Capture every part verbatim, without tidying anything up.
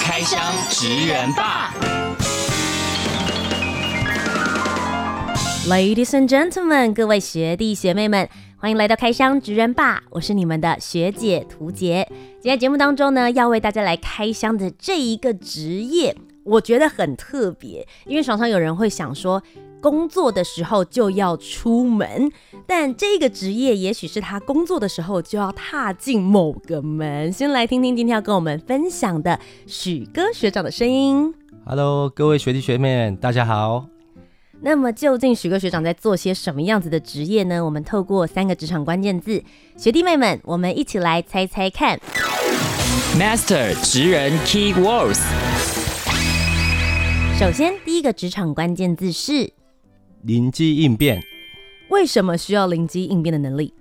开箱职人吧 ，Ladies and gentlemen， 各位学弟学妹们，欢迎来到开箱职人吧，我是你们的学姐涂洁。今天节目当中呢，要为大家来开箱的这一个职业，我觉得很特别，因为常常有人会想说，工作的时候就要出门，但这个职业也许是他工作的时候就要踏进某个门。先来听听今天要跟我们分享的许哥学长的声音。 Hello， 各位学弟学妹们大家好。那么究竟许哥学长在做些什么样子的职业呢？我们透过三个职场关键字，学弟妹们我们一起来猜猜看。 Master 职人 Key Words。 首先第一个职场关键字是灵机应变。为什么需要灵机应变的能力？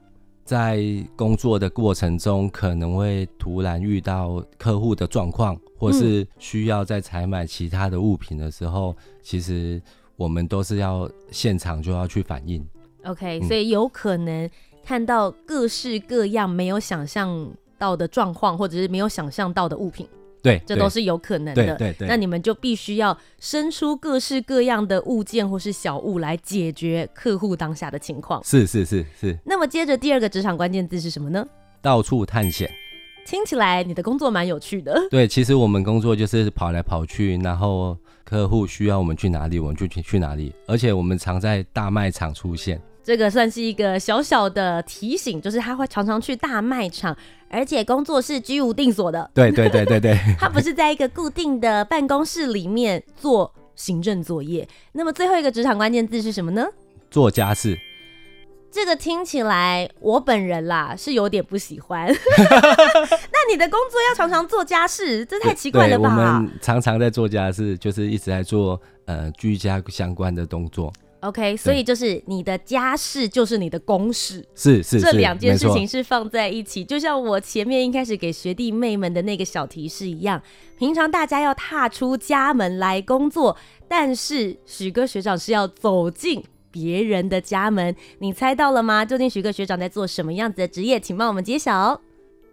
在工作的过程中可能会突然遇到客户的状况，或是需要在采买其他的物品的时候、嗯、其实我们都是要现场就要去反应。 OK、嗯、所以有可能看到各式各样没有想象到的状况，或者是没有想象到的物品。对，这都是有可能的。对对对，那你们就必须要生出各式各样的物件或是小物来解决客户当下的情况。是是是是。那么接着第二个职场关键字是什么呢？到处探险。听起来你的工作蛮有趣的。对，其实我们工作就是跑来跑去，然后客户需要我们去哪里我们就去哪里，而且我们常在大卖场出现。这个算是一个小小的提醒，就是他会常常去大卖场，而且工作是居无定所的。对对对对对，他不是在一个固定的办公室里面做行政作业。那么最后一个职场关键字是什么呢？做家事。这个听起来我本人啦是有点不喜欢。那你的工作要常常做家事，这太奇怪了吧？对，我们常常在做家事，就是一直在做呃居家相关的动作。OK， 所以就是你的家事就是你的公事。是是是，这两件事情是放在一起，就像我前面一开始给学弟妹们的那个小提示一样，平常大家要踏出家门来工作，但是许哥学长是要走进别人的家门。你猜到了吗？究竟许哥学长在做什么样子的职业？请帮我们揭晓。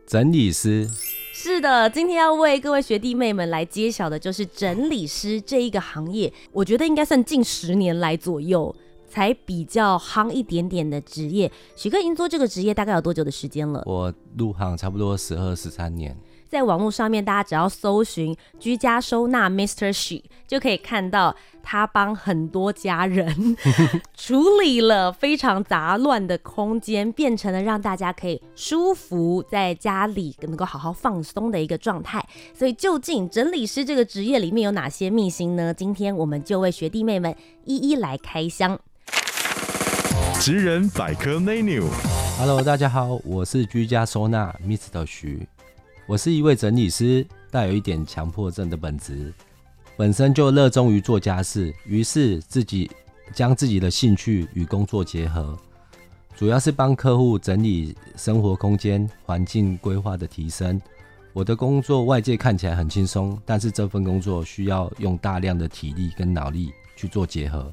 整理师。是的，今天要为各位学弟妹们来揭晓的就是整理师这一个行业，我觉得应该算近十年来左右才比较夯一点点的职业。许哥已经做这个职业大概有多久的时间了？我入行差不多十二十三年。在网络上面，大家只要搜寻居家收纳 Mister 许，就可以看到他帮很多家人处理了非常杂乱的空间，变成了让大家可以舒服在家里能够好好放松的一个状态。所以究竟整理师这个职业里面有哪些秘辛呢？今天我们就为学弟妹们一一来开箱。职人百科 menu。 Hello， 大家好，我是居家收纳 Mister 许，我是一位整理师，带有一点强迫症的本质，本身就热衷于做家事，于是自己将自己的兴趣与工作结合，主要是帮客户整理生活空间、环境规划的提升。我的工作外界看起来很轻松，但是这份工作需要用大量的体力跟脑力去做结合，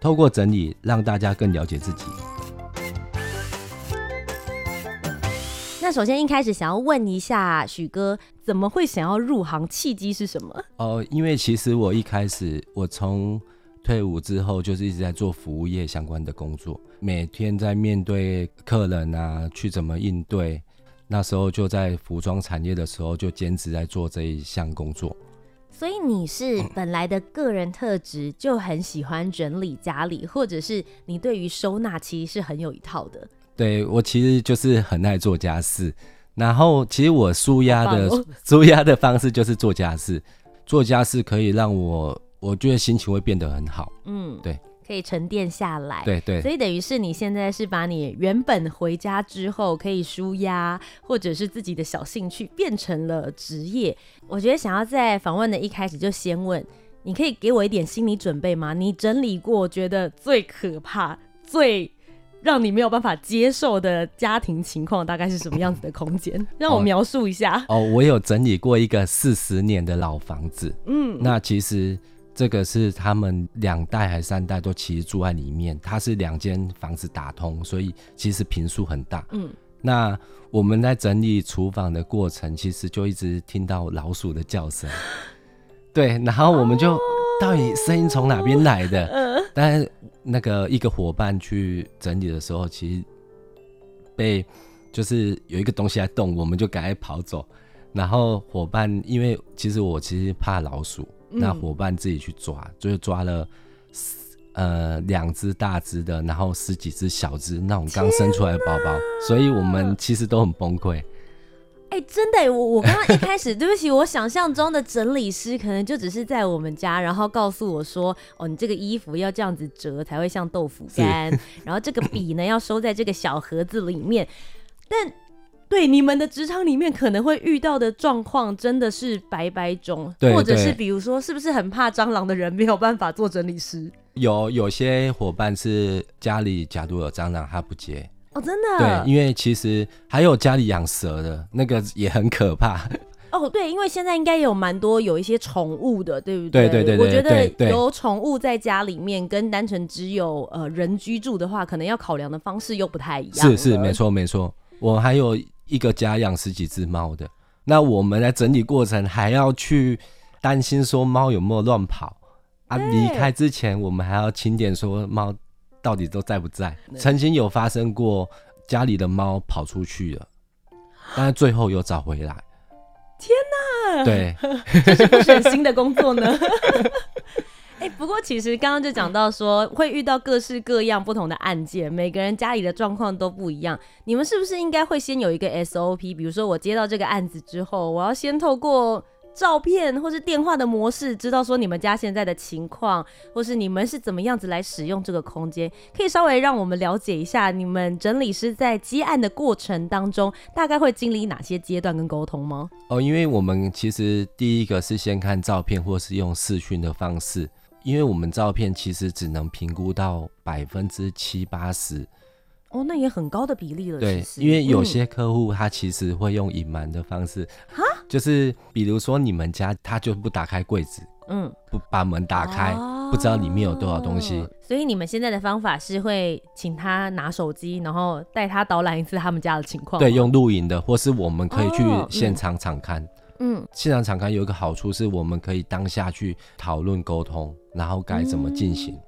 透过整理让大家更了解自己。那首先一开始想要问一下许哥，怎么会想要入行？契机是什么？哦，因为其实我一开始，我从退伍之后就是一直在做服务业相关的工作，每天在面对客人啊，去怎么应对。那时候就在服装产业的时候就兼职在做这一项工作。所以你是本来的个人特质就很喜欢整理家里，或者是你对于收纳其实是很有一套的？对，我其实就是很爱做家事，然后其实我抒压的抒压的方式就是做家事，做家事可以让我我觉得心情会变得很好。嗯，对。可以沉淀下来，对对，所以等于是你现在是把你原本回家之后可以抒压或者是自己的小兴趣变成了职业。我觉得想要在访问的一开始就先问，你可以给我一点心理准备吗？你整理过觉得最可怕最让你没有办法接受的家庭情况大概是什么样子的空间？让我描述一下。哦，哦我有整理过一个四十年的老房子，嗯，那其实这个是他们两代还是三代都其实住在里面，它是两间房子打通，所以其实坪数很大。嗯，那我们在整理厨房的过程，其实就一直听到老鼠的叫声，对，然后我们就、哦、到底声音从哪边来的？嗯、呃，但是。那个一个伙伴去整理的时候，其实被就是有一个东西在动，我们就赶快跑走。然后伙伴，因为其实我其实怕老鼠，嗯、那伙伴自己去抓，就是抓了呃两只大只的，然后十几只小只那种刚生出来的宝宝，所以我们其实都很崩溃。哎、欸，真的、欸，我我刚刚一开始，对不起，我想象中的整理师可能就只是在我们家，然后告诉我说，哦，你这个衣服要这样子折才会像豆腐干，然后这个笔呢要收在这个小盒子里面。但对你们的职场里面可能会遇到的状况真的是百百种，或者是比如说，是不是很怕蟑螂的人没有办法做整理师？有有些伙伴是家里假如有蟑螂，他不接。哦，真的。对，因为其实还有家里养蛇的，那个也很可怕。哦，对，因为现在应该有蛮多有一些宠物的，对不对？对对对对。我觉得有宠物在家里面，跟单纯只有呃人居住的话，可能要考量的方式又不太一样。是是，没错没错。我还有一个家养十几只猫的，那我们在整理过程还要去担心说猫有没有乱跑啊？离开之前，我们还要清点说猫。到底都在不在？曾经有发生过家里的猫跑出去了，但是最后有找回来。天哪！对，这是不省心的工作呢。哎、欸，不过其实刚刚就讲到说，会遇到各式各样不同的案件，每个人家里的状况都不一样。你们是不是应该会先有一个 S O P？ 比如说我接到这个案子之后，我要先透过照片或是电话的模式知道说你们家现在的情况，或是你们是怎么样子来使用这个空间。可以稍微让我们了解一下你们整理师在接案的过程当中大概会经历哪些阶段跟沟通吗？哦，因为我们其实第一个是先看照片或是用视讯的方式，因为我们照片其实只能评估到百分之七八十。哦，那也很高的比例了。对，其实因为有些客户他其实会用隐瞒的方式、嗯、就是比如说你们家他就不打开柜子，嗯，不把门打开、哦、不知道里面有多少东西。所以你们现在的方法是会请他拿手机，然后带他导览一次他们家的情况。对，用录影的，或是我们可以去现场场勘、哦嗯嗯、现场场勘有一个好处是我们可以当下去讨论沟通，然后该怎么进行、嗯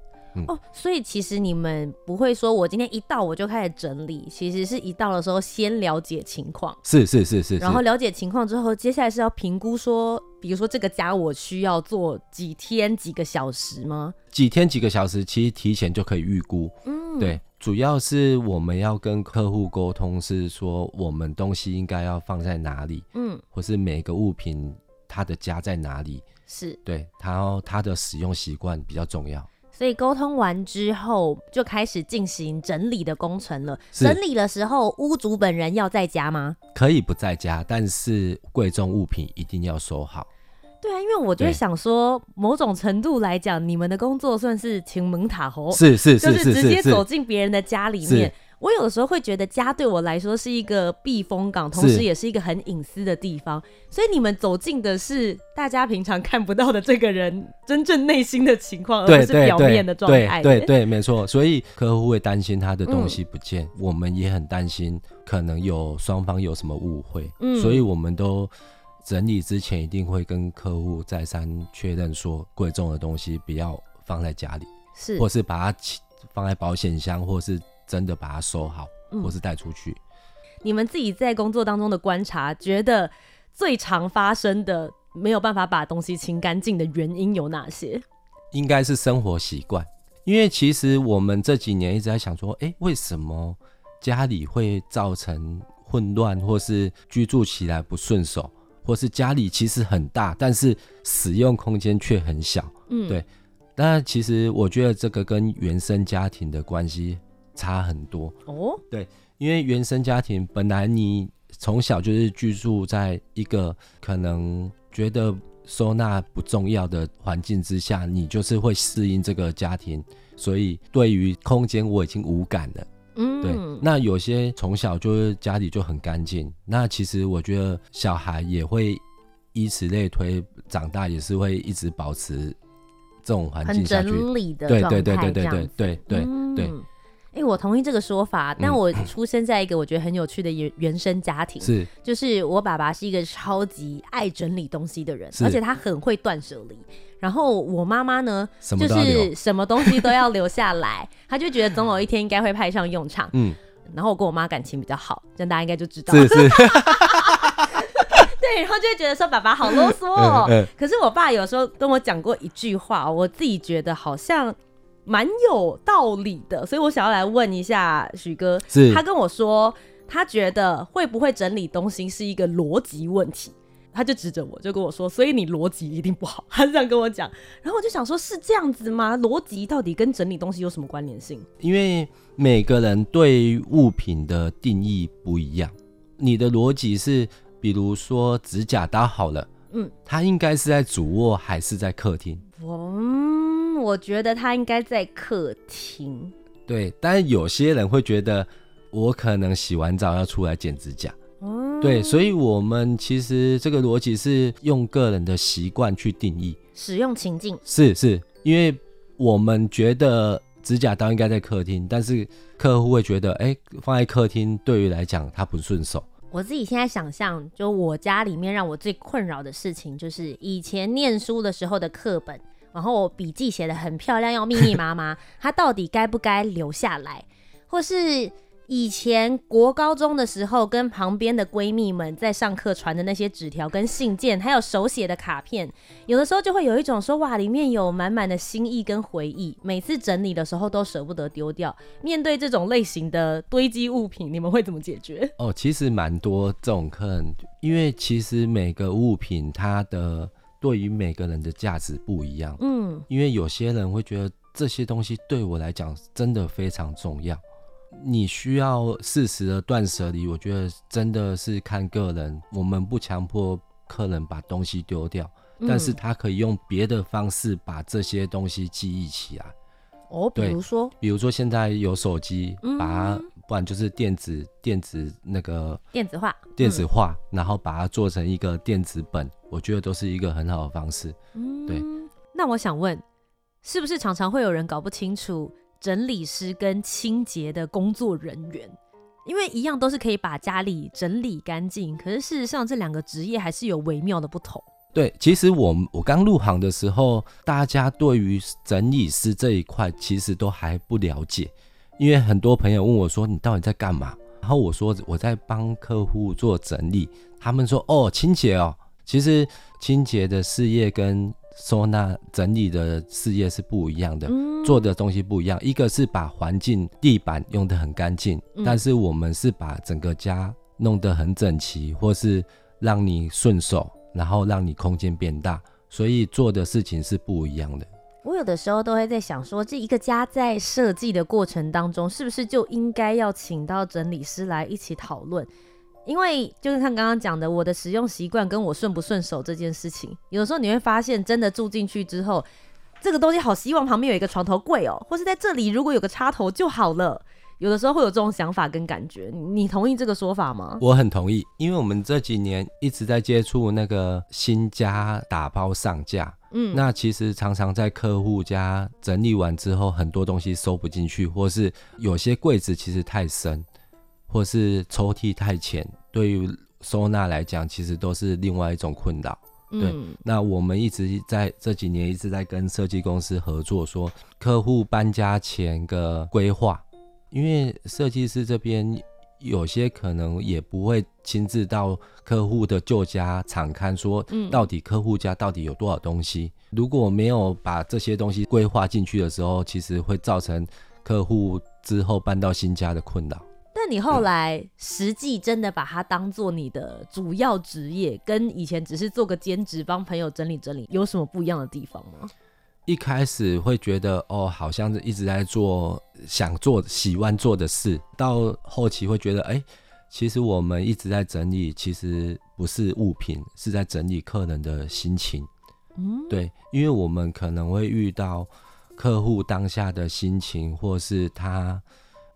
哦，所以其实你们不会说我今天一到我就开始整理，其实是一到的时候先了解情况。是是是 是, 是然后了解情况之后，接下来是要评估说比如说这个家我需要做几天几个小时吗？几天几个小时其实提前就可以预估。嗯，对，主要是我们要跟客户沟通是说我们东西应该要放在哪里，嗯，或是每个物品它的家在哪里。是，对，然后它的使用习惯比较重要。所以沟通完之后就开始进行整理的工程了。整理的时候屋主本人要在家吗？可以不在家，但是贵重物品一定要收好。对啊，因为我就想说某种程度来讲你们的工作算是请蒙塔猴，是是是，就是直接走进别人的家里面。是是是是，我有的时候会觉得家对我来说是一个避风港，同时也是一个很隐私的地方。所以你们走进的是大家平常看不到的这个人真正内心的情况，而不是表面的状态。对对 对, 對，没错。所以客户会担心他的东西不见、嗯、我们也很担心可能有双方有什么误会、嗯、所以我们都整理之前一定会跟客户再三确认说贵重的东西不要放在家里，是，或是把它放在保险箱，或是真的把它收好、嗯、或是带出去。你们自己在工作当中的观察，觉得最常发生的没有办法把东西清干净的原因有哪些？应该是生活习惯，因为其实我们这几年一直在想说、欸、为什么家里会造成混乱，或是居住起来不顺手，或是家里其实很大但是使用空间却很小、嗯、对，但其实我觉得这个跟原生家庭的关系差很多哦。对，因为原生家庭本来你从小就是居住在一个可能觉得收纳不重要的环境之下，你就是会适应这个家庭，所以对于空间我已经无感了。嗯，对。那有些从小就是家里就很干净，那其实我觉得小孩也会依此类推，长大也是会一直保持这种环境下去，很整理的状态。对对对对对对对对。嗯，欸，我同意这个说法，但我出生在一个我觉得很有趣的原生家庭，是就是我爸爸是一个超级爱整理东西的人，而且他很会断舍离。然后我妈妈呢，就是什么东西都要留下来，他就觉得总有一天应该会派上用场。嗯，然后我跟我妈感情比较好，这样大家应该就知道了。是是对，然后就会觉得说爸爸好啰嗦哦。嗯嗯，可是我爸有时候跟我讲过一句话，我自己觉得好像蛮有道理的，所以我想要来问一下许哥。是，他跟我说他觉得会不会整理东西是一个逻辑问题，他就指着我就跟我说，所以你逻辑一定不好，他这样跟我讲。然后我就想说，是这样子吗？逻辑到底跟整理东西有什么关联性？因为每个人对物品的定义不一样，你的逻辑是比如说指甲刀好了，嗯，他应该是在主卧还是在客厅？嗯，我觉得他应该在客厅。对，但有些人会觉得我可能洗完澡要出来剪指甲。嗯，对，所以我们其实这个逻辑是用个人的习惯去定义使用情境。是是，因为我们觉得指甲刀应该在客厅，但是客户会觉得哎，放在客厅对于来讲他不顺手。我自己现在想象，就我家里面让我最困扰的事情，就是以前念书的时候的课本，然后我笔记写得很漂亮，要密密麻麻，它到底该不该留下来？或是以前国高中的时候，跟旁边的闺蜜们在上课传的那些纸条、跟信件，还有手写的卡片，有的时候就会有一种说，哇，里面有满满的心意跟回忆，每次整理的时候都舍不得丢掉。面对这种类型的堆积物品，你们会怎么解决？哦，其实蛮多这种客人，因为其实每个物品它的对于每个人的价值不一样。嗯，因为有些人会觉得这些东西对我来讲真的非常重要，你需要适时的断舍离，我觉得真的是看个人，我们不强迫客人把东西丢掉，嗯，但是他可以用别的方式把这些东西记忆起来。哦，比如说比如说现在有手机，嗯，把它，不然就是电子电子那个电子化电子化、嗯，然后把它做成一个电子本，我觉得都是一个很好的方式。嗯，对。那我想问，是不是常常会有人搞不清楚整理师跟清洁的工作人员？因为一样都是可以把家里整理干净，可是事实上这两个职业还是有微妙的不同。对，其实我我刚入行的时候，大家对于整理师这一块其实都还不了解，因为很多朋友问我说你到底在干嘛，然后我说我在帮客户做整理，他们说哦，清洁哦。其实清洁的事业跟收纳整理的事业是不一样的，嗯，做的东西不一样，一个是把环境地板用得很干净，嗯，但是我们是把整个家弄得很整齐，或是让你顺手，然后让你空间变大，所以做的事情是不一样的。我有的时候都会在想说，这一个家在设计的过程当中，是不是就应该要请到整理师来一起讨论？因为就是像刚刚讲的，我的使用习惯跟我顺不顺手这件事情，有的时候你会发现真的住进去之后，这个东西好希望旁边有一个床头柜哦，或是在这里如果有个插头就好了，有的时候会有这种想法跟感觉。你同意这个说法吗？我很同意，因为我们这几年一直在接触那个新家打包上架，嗯，那其实常常在客户家整理完之后，很多东西收不进去，或是有些柜子其实太深，或是抽屉太浅，对于收纳来讲其实都是另外一种困扰。对，嗯，那我们一直在这几年一直在跟设计公司合作，说客户搬家前的规划，因为设计师这边有些可能也不会亲自到客户的旧家场勘，说到底客户家到底有多少东西，嗯，如果没有把这些东西规划进去的时候，其实会造成客户之后搬到新家的困扰。那你后来实际真的把它当做你的主要职业，跟以前只是做个兼职帮朋友整理整理有什么不一样的地方吗？一开始会觉得哦，好像是一直在做想做喜欢做的事，到后期会觉得哎，其实我们一直在整理，其实不是物品，是在整理客人的心情。嗯，对，因为我们可能会遇到客户当下的心情，或是他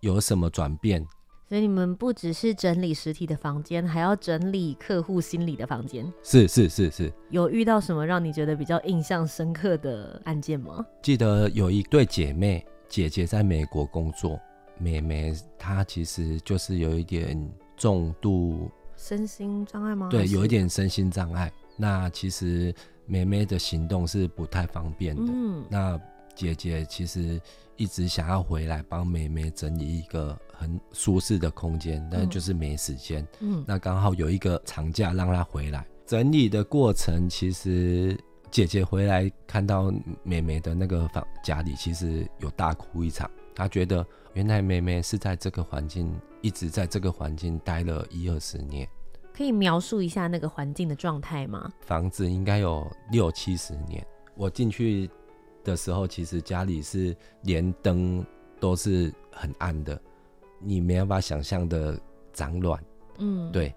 有什么转变。所以你们不只是整理实体的房间，还要整理客户心理的房间。是是是是。有遇到什么让你觉得比较印象深刻的案件吗？记得有一对姐妹，姐姐在美国工作，妹妹她其实就是有一点重度身心障碍吗？对，有一点身心障碍。那其实妹妹的行动是不太方便的。嗯，那姐姐其实一直想要回来帮妹妹整理一个很舒适的空间，但就是没时间。嗯，那刚好有一个长假让她回来整理的过程，其实姐姐回来看到妹妹的那个房家里，其实有大哭一场。她觉得原来妹妹是在这个环境，一直在这个环境待了一二十年。可以描述一下那个环境的状态吗？房子应该有六七十年。我进去的时候，其实家里是连灯都是很暗的，你没办法想象的脏乱。嗯，对。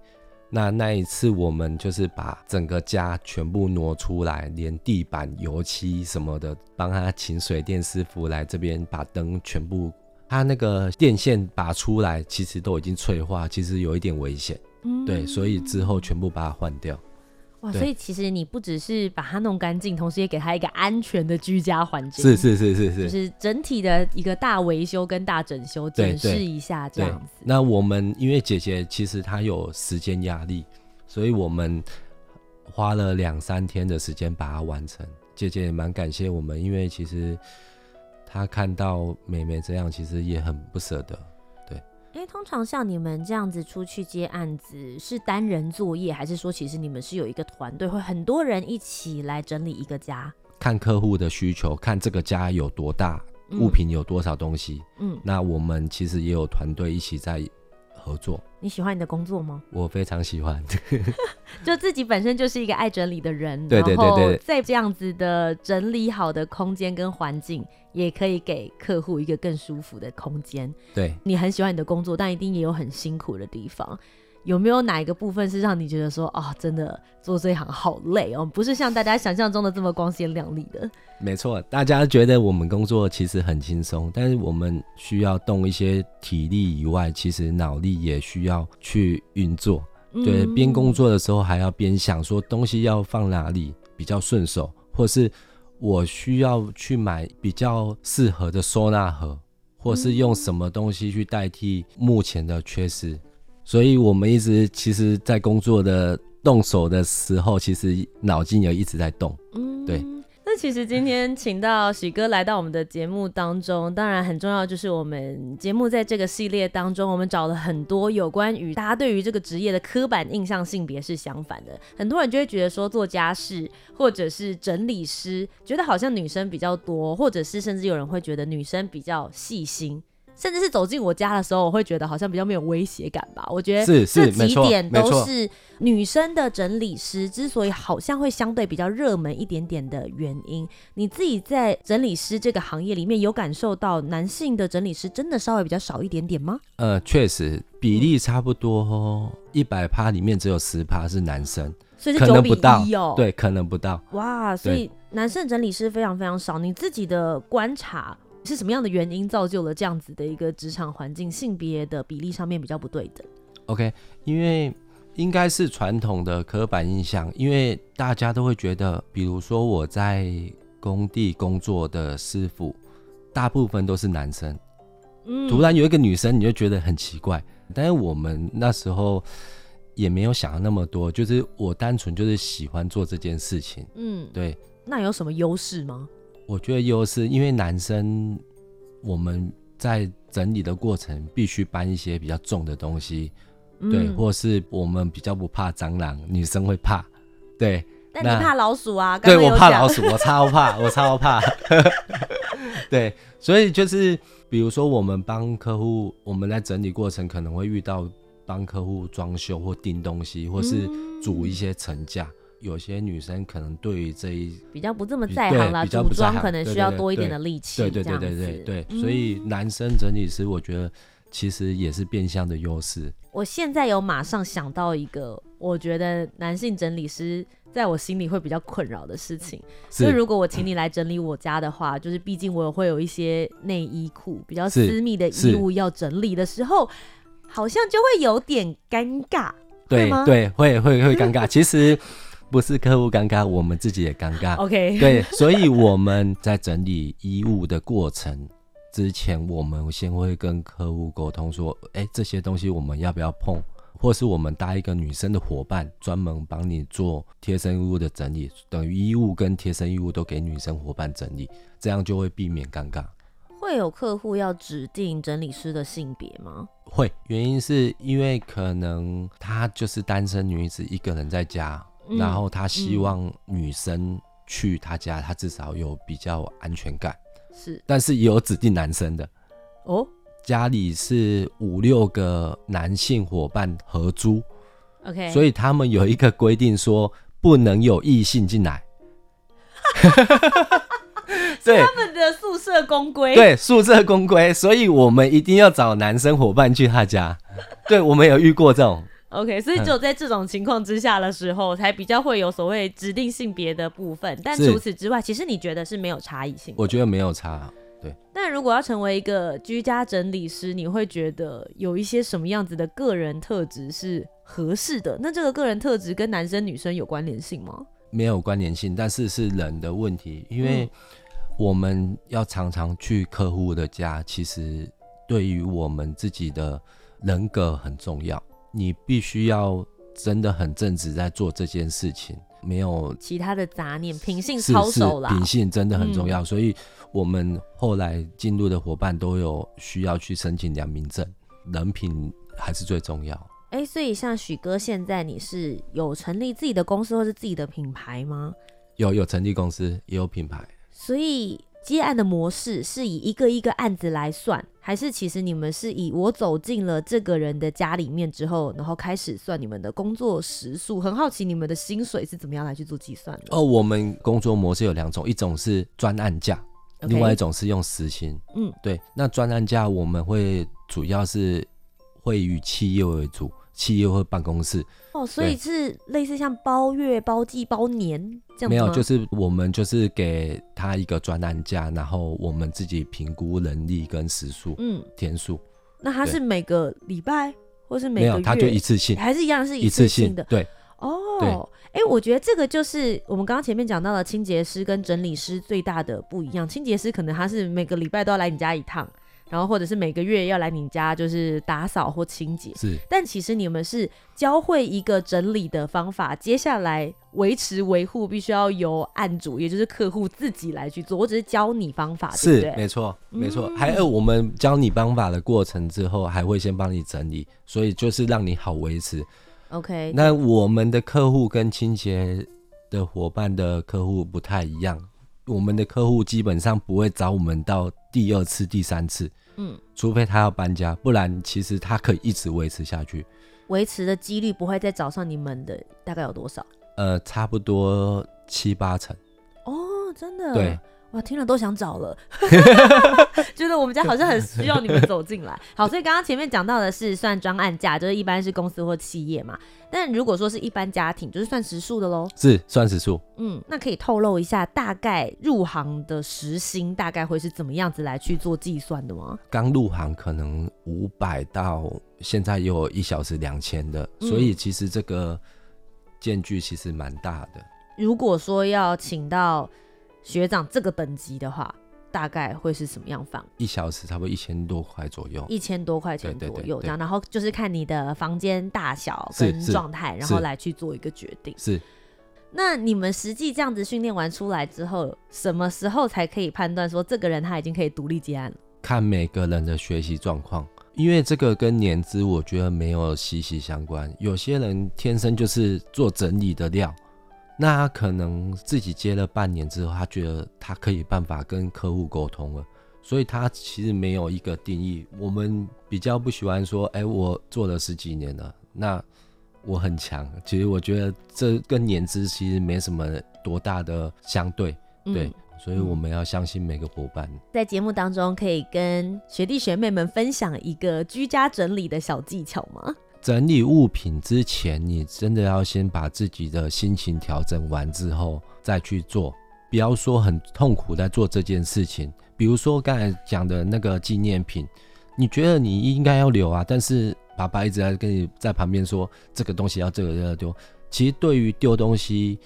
那那一次我们就是把整个家全部挪出来，连地板、油漆什么的，帮他请水电师傅来这边把灯全部，他那个电线拔出来，其实都已经脆化，其实有一点危险。嗯，对，所以之后全部把它换掉。哇，所以其实你不只是把它弄干净，同时也给它一个安全的居家环境。是是是是是，就是整体的一个大维修跟大整修，整饰一下这样子。那我们因为姐姐其实她有时间压力，所以我们花了两三天的时间把它完成。姐姐也蛮感谢我们，因为其实她看到妹妹这样，其实也很不舍得。因为通常像你们这样子出去接案子是单人作业，还是说其实你们是有一个团队，会很多人一起来整理一个家？看客户的需求，看这个家有多大，嗯，物品有多少东西。嗯，那我们其实也有团队一起在合作。你喜欢你的工作吗？我非常喜欢。就自己本身就是一个爱整理的人，对对对对，然后在这样子的整理好的空间跟环境，也可以给客户一个更舒服的空间。对，你很喜欢你的工作，但一定也有很辛苦的地方。有没有哪一个部分是让你觉得说啊，真的做这一行好累哦，不是像大家想象中的这么光鲜亮丽的？没错，大家觉得我们工作其实很轻松，但是我们需要动一些体力以外，其实脑力也需要去运作。对，边工作的时候还要边想说东西要放哪里比较顺手，或是我需要去买比较适合的收纳盒，或是用什么东西去代替目前的缺失。所以我们一直其实在工作的动手的时候，其实脑筋也一直在动。嗯，对。那其实今天请到喜哥来到我们的节目当中，当然很重要就是我们节目在这个系列当中，我们找了很多有关于大家对于这个职业的刻板印象性别是相反的。很多人就会觉得说做家事或者是整理师，觉得好像女生比较多，或者是甚至有人会觉得女生比较细心，甚至是走进我家的时候，我会觉得好像比较没有威胁感吧。我觉得这几点都是女生的整理师之所以好像会相对比较热门一点点的原因。你自己在整理师这个行业里面有感受到男性的整理师真的稍微比较少一点点吗？呃，确实比例差不多 百分之百 里面只有 百分之十 是男生，所以是九比一哦。对，可能不到。哇，所以男生整理师非常非常少。你自己的观察是什么样的原因造就了这样子的一个职场环境，性别的比例上面比较不对等？ OK， 因为应该是传统的刻板印象，因为大家都会觉得，比如说我在工地工作的师傅大部分都是男生，嗯，突然有一个女生你就觉得很奇怪。但是我们那时候也没有想那么多，就是我单纯就是喜欢做这件事情。嗯，对。那有什么优势吗？我觉得优势，因为男生我们在整理的过程必须搬一些比较重的东西，嗯，对，或是我们比较不怕蟑螂，女生会怕，对。但你怕老鼠啊？对，我怕老鼠，我超怕，我超怕。对，所以就是比如说我们帮客户，我们在整理过程可能会遇到帮客户装修或订东西，或是煮一些成架。嗯，有些女生可能对于这一比较不这么在行啦，组装可能需要多一点的力气，对对对对对 对, 對、嗯，所以男生整理师我觉得其实也是变相的优势。我现在有马上想到一个，我觉得男性整理师在我心里会比较困扰的事情，所以如果我请你来整理我家的话，就是毕竟我会有一些内衣裤比较私密的衣物要整理的时候，好像就会有点尴尬，对吗？对，会会会尴尬。其实不是客户尴尬，我们自己也尴尬。OK， 对，所以我们在整理衣物的过程之前，我们先会跟客户沟通说，哎，这些东西我们要不要碰？或是我们搭一个女生的伙伴，专门帮你做贴身衣物的整理，等于衣物跟贴身衣物都给女生伙伴整理，这样就会避免尴尬。会有客户要指定整理师的性别吗？会，原因是因为可能她就是单身女子一个人在家，嗯、然后她希望女生去她家，她至少有比较安全感。是，但是也有指定男生的哦。家里是五六个男性伙伴合租 ，OK， 所以他们有一个规定说不能有异性进来。对，他们的宿舍公规。对，宿舍公规，所以我们一定要找男生伙伴去他家。对，我们有遇过这种。OK， 所以只有在这种情况之下的时候、嗯、才比较会有所谓指定性别的部分，但除此之外其实你觉得是没有差异性的？我觉得没有差，对。但如果要成为一个居家整理师，你会觉得有一些什么样子的个人特质是合适的？那这个个人特质跟男生女生有关联性吗？没有关联性，但是是人的问题，因为我们要常常去客户的家，其实对于我们自己的人格很重要，你必须要真的很正直在做这件事情，没有其他的杂念，品性操守啦，品性真的很重要、嗯、所以我们后来进入的伙伴都有需要去申请良民证，人品还是最重要。欸，所以像许哥现在你是有成立自己的公司或是自己的品牌吗？有，有成立公司也有品牌。所以接案的模式是以一个一个案子来算，还是其实你们是以我走进了这个人的家里面之后，然后开始算你们的工作时数？很好奇你们的薪水是怎么样来去做计算的？哦，我们工作模式有两种，一种是专案价、okay. 另外一种是用时薪。嗯，对。那专案价我们会主要是会与企业为主，企业或办公室。哦，所以是类似像包月、包季、包年这样子吗？没有，就是我们就是给他一个专案价，然后我们自己评估人力跟时数、嗯、天数。那他是每个礼拜或是每个月？没有，他就一次性，还是一样是一次性的。一次性，对。哦，哎、欸，我觉得这个就是我们刚刚前面讲到的清洁师跟整理师最大的不一样。清洁师可能他是每个礼拜都要来你家一趟，然后或者是每个月要来你家就是打扫或清洁，是。但其实你们是教会一个整理的方法，接下来维持维护必须要由案主也就是客户自己来去做，我只是教你方法，是，对不对？没错没错、嗯、还有我们教你方法的过程之后还会先帮你整理，所以就是让你好维持。 OK， 那我们的客户跟清洁的伙伴的客户不太一样，我们的客户基本上不会找我们到第二次第三次，嗯，除非他要搬家，不然其实他可以一直维持下去。维持的几率不会再找上你们的大概有多少？呃，差不多七八成。哦，真的？对。哇，听了都想找了。觉得我们家好像很需要你们走进来。好，所以刚刚前面讲到的是算专案价，就是一般是公司或企业嘛，但如果说是一般家庭就是算时数的咯？是，算时数。嗯，那可以透露一下大概入行的时薪大概会是怎么样子来去做计算的吗？刚入行可能五百到现在有一小时两千的、嗯、所以其实这个间距其实蛮大的。如果说要请到学长这个等级的话大概会是什么样方？一小时差不多一千多块左右，一千多块钱左右，對對對對。然后就是看你的房间大小跟状态，然后来去做一个决定。是。那你们实际这样子训练完出来之后，什么时候才可以判断说这个人他已经可以独立接案了？看每个人的学习状况，因为这个跟年资我觉得没有息息相关。有些人天生就是做整理的料，那他可能自己接了半年之后，他觉得他可以办法跟客户沟通了，所以他其实没有一个定义。我们比较不喜欢说哎、欸，我做了十几年了，那我很强，其实我觉得这跟年资其实没什么多大的相对，对、嗯，所以我们要相信每个伙伴。在节目当中可以跟学弟学妹们分享一个居家整理的小技巧吗？整理物品之前，你真的要先把自己的心情调整完之后再去做，不要说很痛苦在做这件事情。比如说刚才讲的那个纪念品，你觉得你应该要留啊，但是爸爸一直在跟你在旁边说这个东西要这个要丢。其实对于丢东西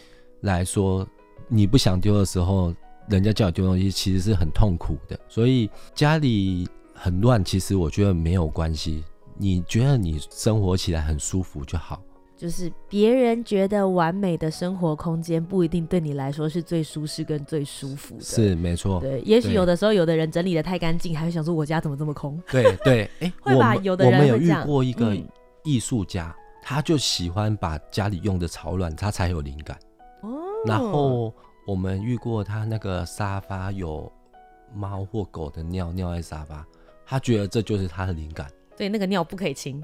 来说，你不想丢的时候人家叫你丢东西其实是很痛苦的，所以家里很乱其实我觉得没有关系，你觉得你生活起来很舒服就好。就是别人觉得完美的生活空间不一定对你来说是最舒适跟最舒服的，是没错。对，也许有的时候有的人整理得太干净还会想说我家怎么这么空，对对、欸、会吧，有的人会这样。我们有遇过一个艺术家、嗯、他就喜欢把家里用的超乱他才有灵感、哦、然后我们遇过他那个沙发有猫或狗的尿尿在沙发，他觉得这就是他的灵感，对，那个尿不可以清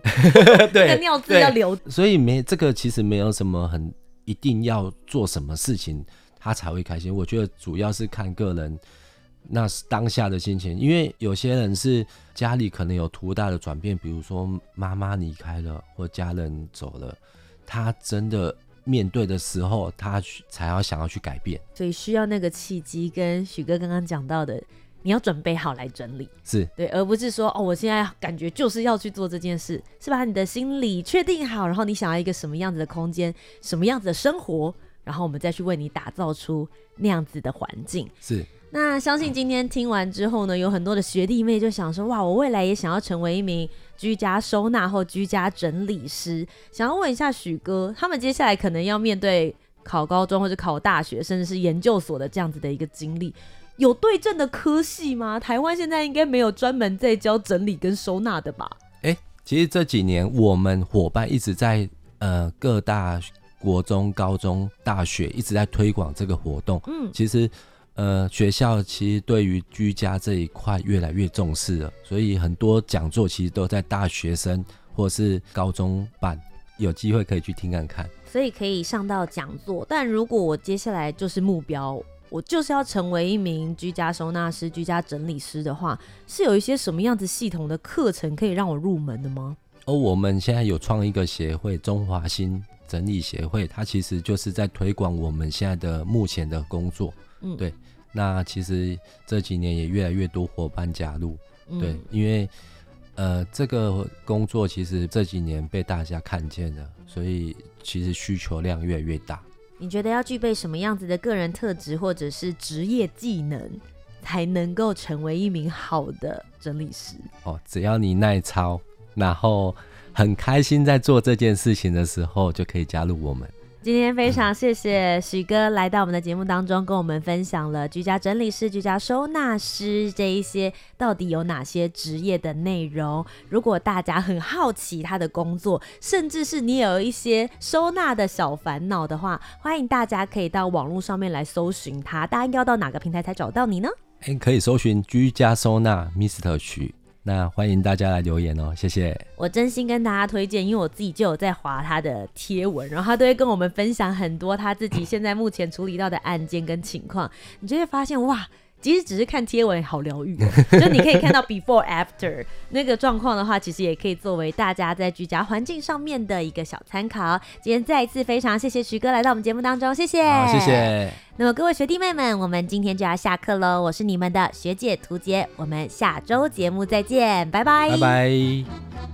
对，那个尿字要留。所以没这个其实没有什么很一定要做什么事情他才会开心，我觉得主要是看个人那当下的心情。因为有些人是家里可能有突大的转变，比如说妈妈离开了或家人走了，他真的面对的时候他才要想要去改变，所以需要那个契机。跟许哥刚刚讲到的，你要准备好来整理，是对，而不是说哦，我现在感觉就是要去做这件事，是把你的心理确定好，然后你想要一个什么样子的空间，什么样子的生活，然后我们再去为你打造出那样子的环境。是，那相信今天听完之后呢，有很多的学弟妹就想说，哇，我未来也想要成为一名居家收纳或居家整理师。想要问一下许哥，他们接下来可能要面对考高中或者考大学，甚至是研究所的这样子的一个经历。有对症的科系吗？台湾现在应该没有专门在教整理跟收纳的吧、欸、其实这几年我们伙伴一直在、呃、各大国中高中大学一直在推广这个活动、嗯、其实、呃、学校其实对于居家这一块越来越重视了，所以很多讲座其实都在大学生或是高中办，有机会可以去听看看。所以可以上到讲座，但如果我接下来就是目标我就是要成为一名居家收纳师居家整理师的话，是有一些什么样子系统的课程可以让我入门的吗？哦，我们现在有创一个协会，中华新整理协会，它其实就是在推广我们现在的目前的工作、嗯、对，那其实这几年也越来越多伙伴加入、嗯、对，因为呃，这个工作其实这几年被大家看见了，所以其实需求量越来越大。你觉得要具备什么样子的个人特质或者是职业技能才能够成为一名好的整理师？哦，只要你耐操，然后很开心在做这件事情的时候就可以加入我们。今天非常谢谢许哥来到我们的节目当中，跟我们分享了居家整理师居家收纳师这一些到底有哪些职业的内容。如果大家很好奇他的工作，甚至是你有一些收纳的小烦恼的话，欢迎大家可以到网络上面来搜寻他。大家应该要到哪个平台才找到你呢？可以搜寻居家收纳 mister 许，那欢迎大家来留言哦，谢谢。我真心跟大家推荐，因为我自己就有在滑他的贴文，然后他都会跟我们分享很多他自己现在目前处理到的案件跟情况，你就会发现哇，其实只是看贴文好疗愈、哦、就你可以看到 before after 那个状况的话，其实也可以作为大家在居家环境上面的一个小参考。今天再一次非常谢谢徐哥来到我们节目当中，谢谢。好，谢谢。那么各位学弟妹们，我们今天就要下课咯，我是你们的学姐涂洁，我们下周节目再见，拜拜拜拜。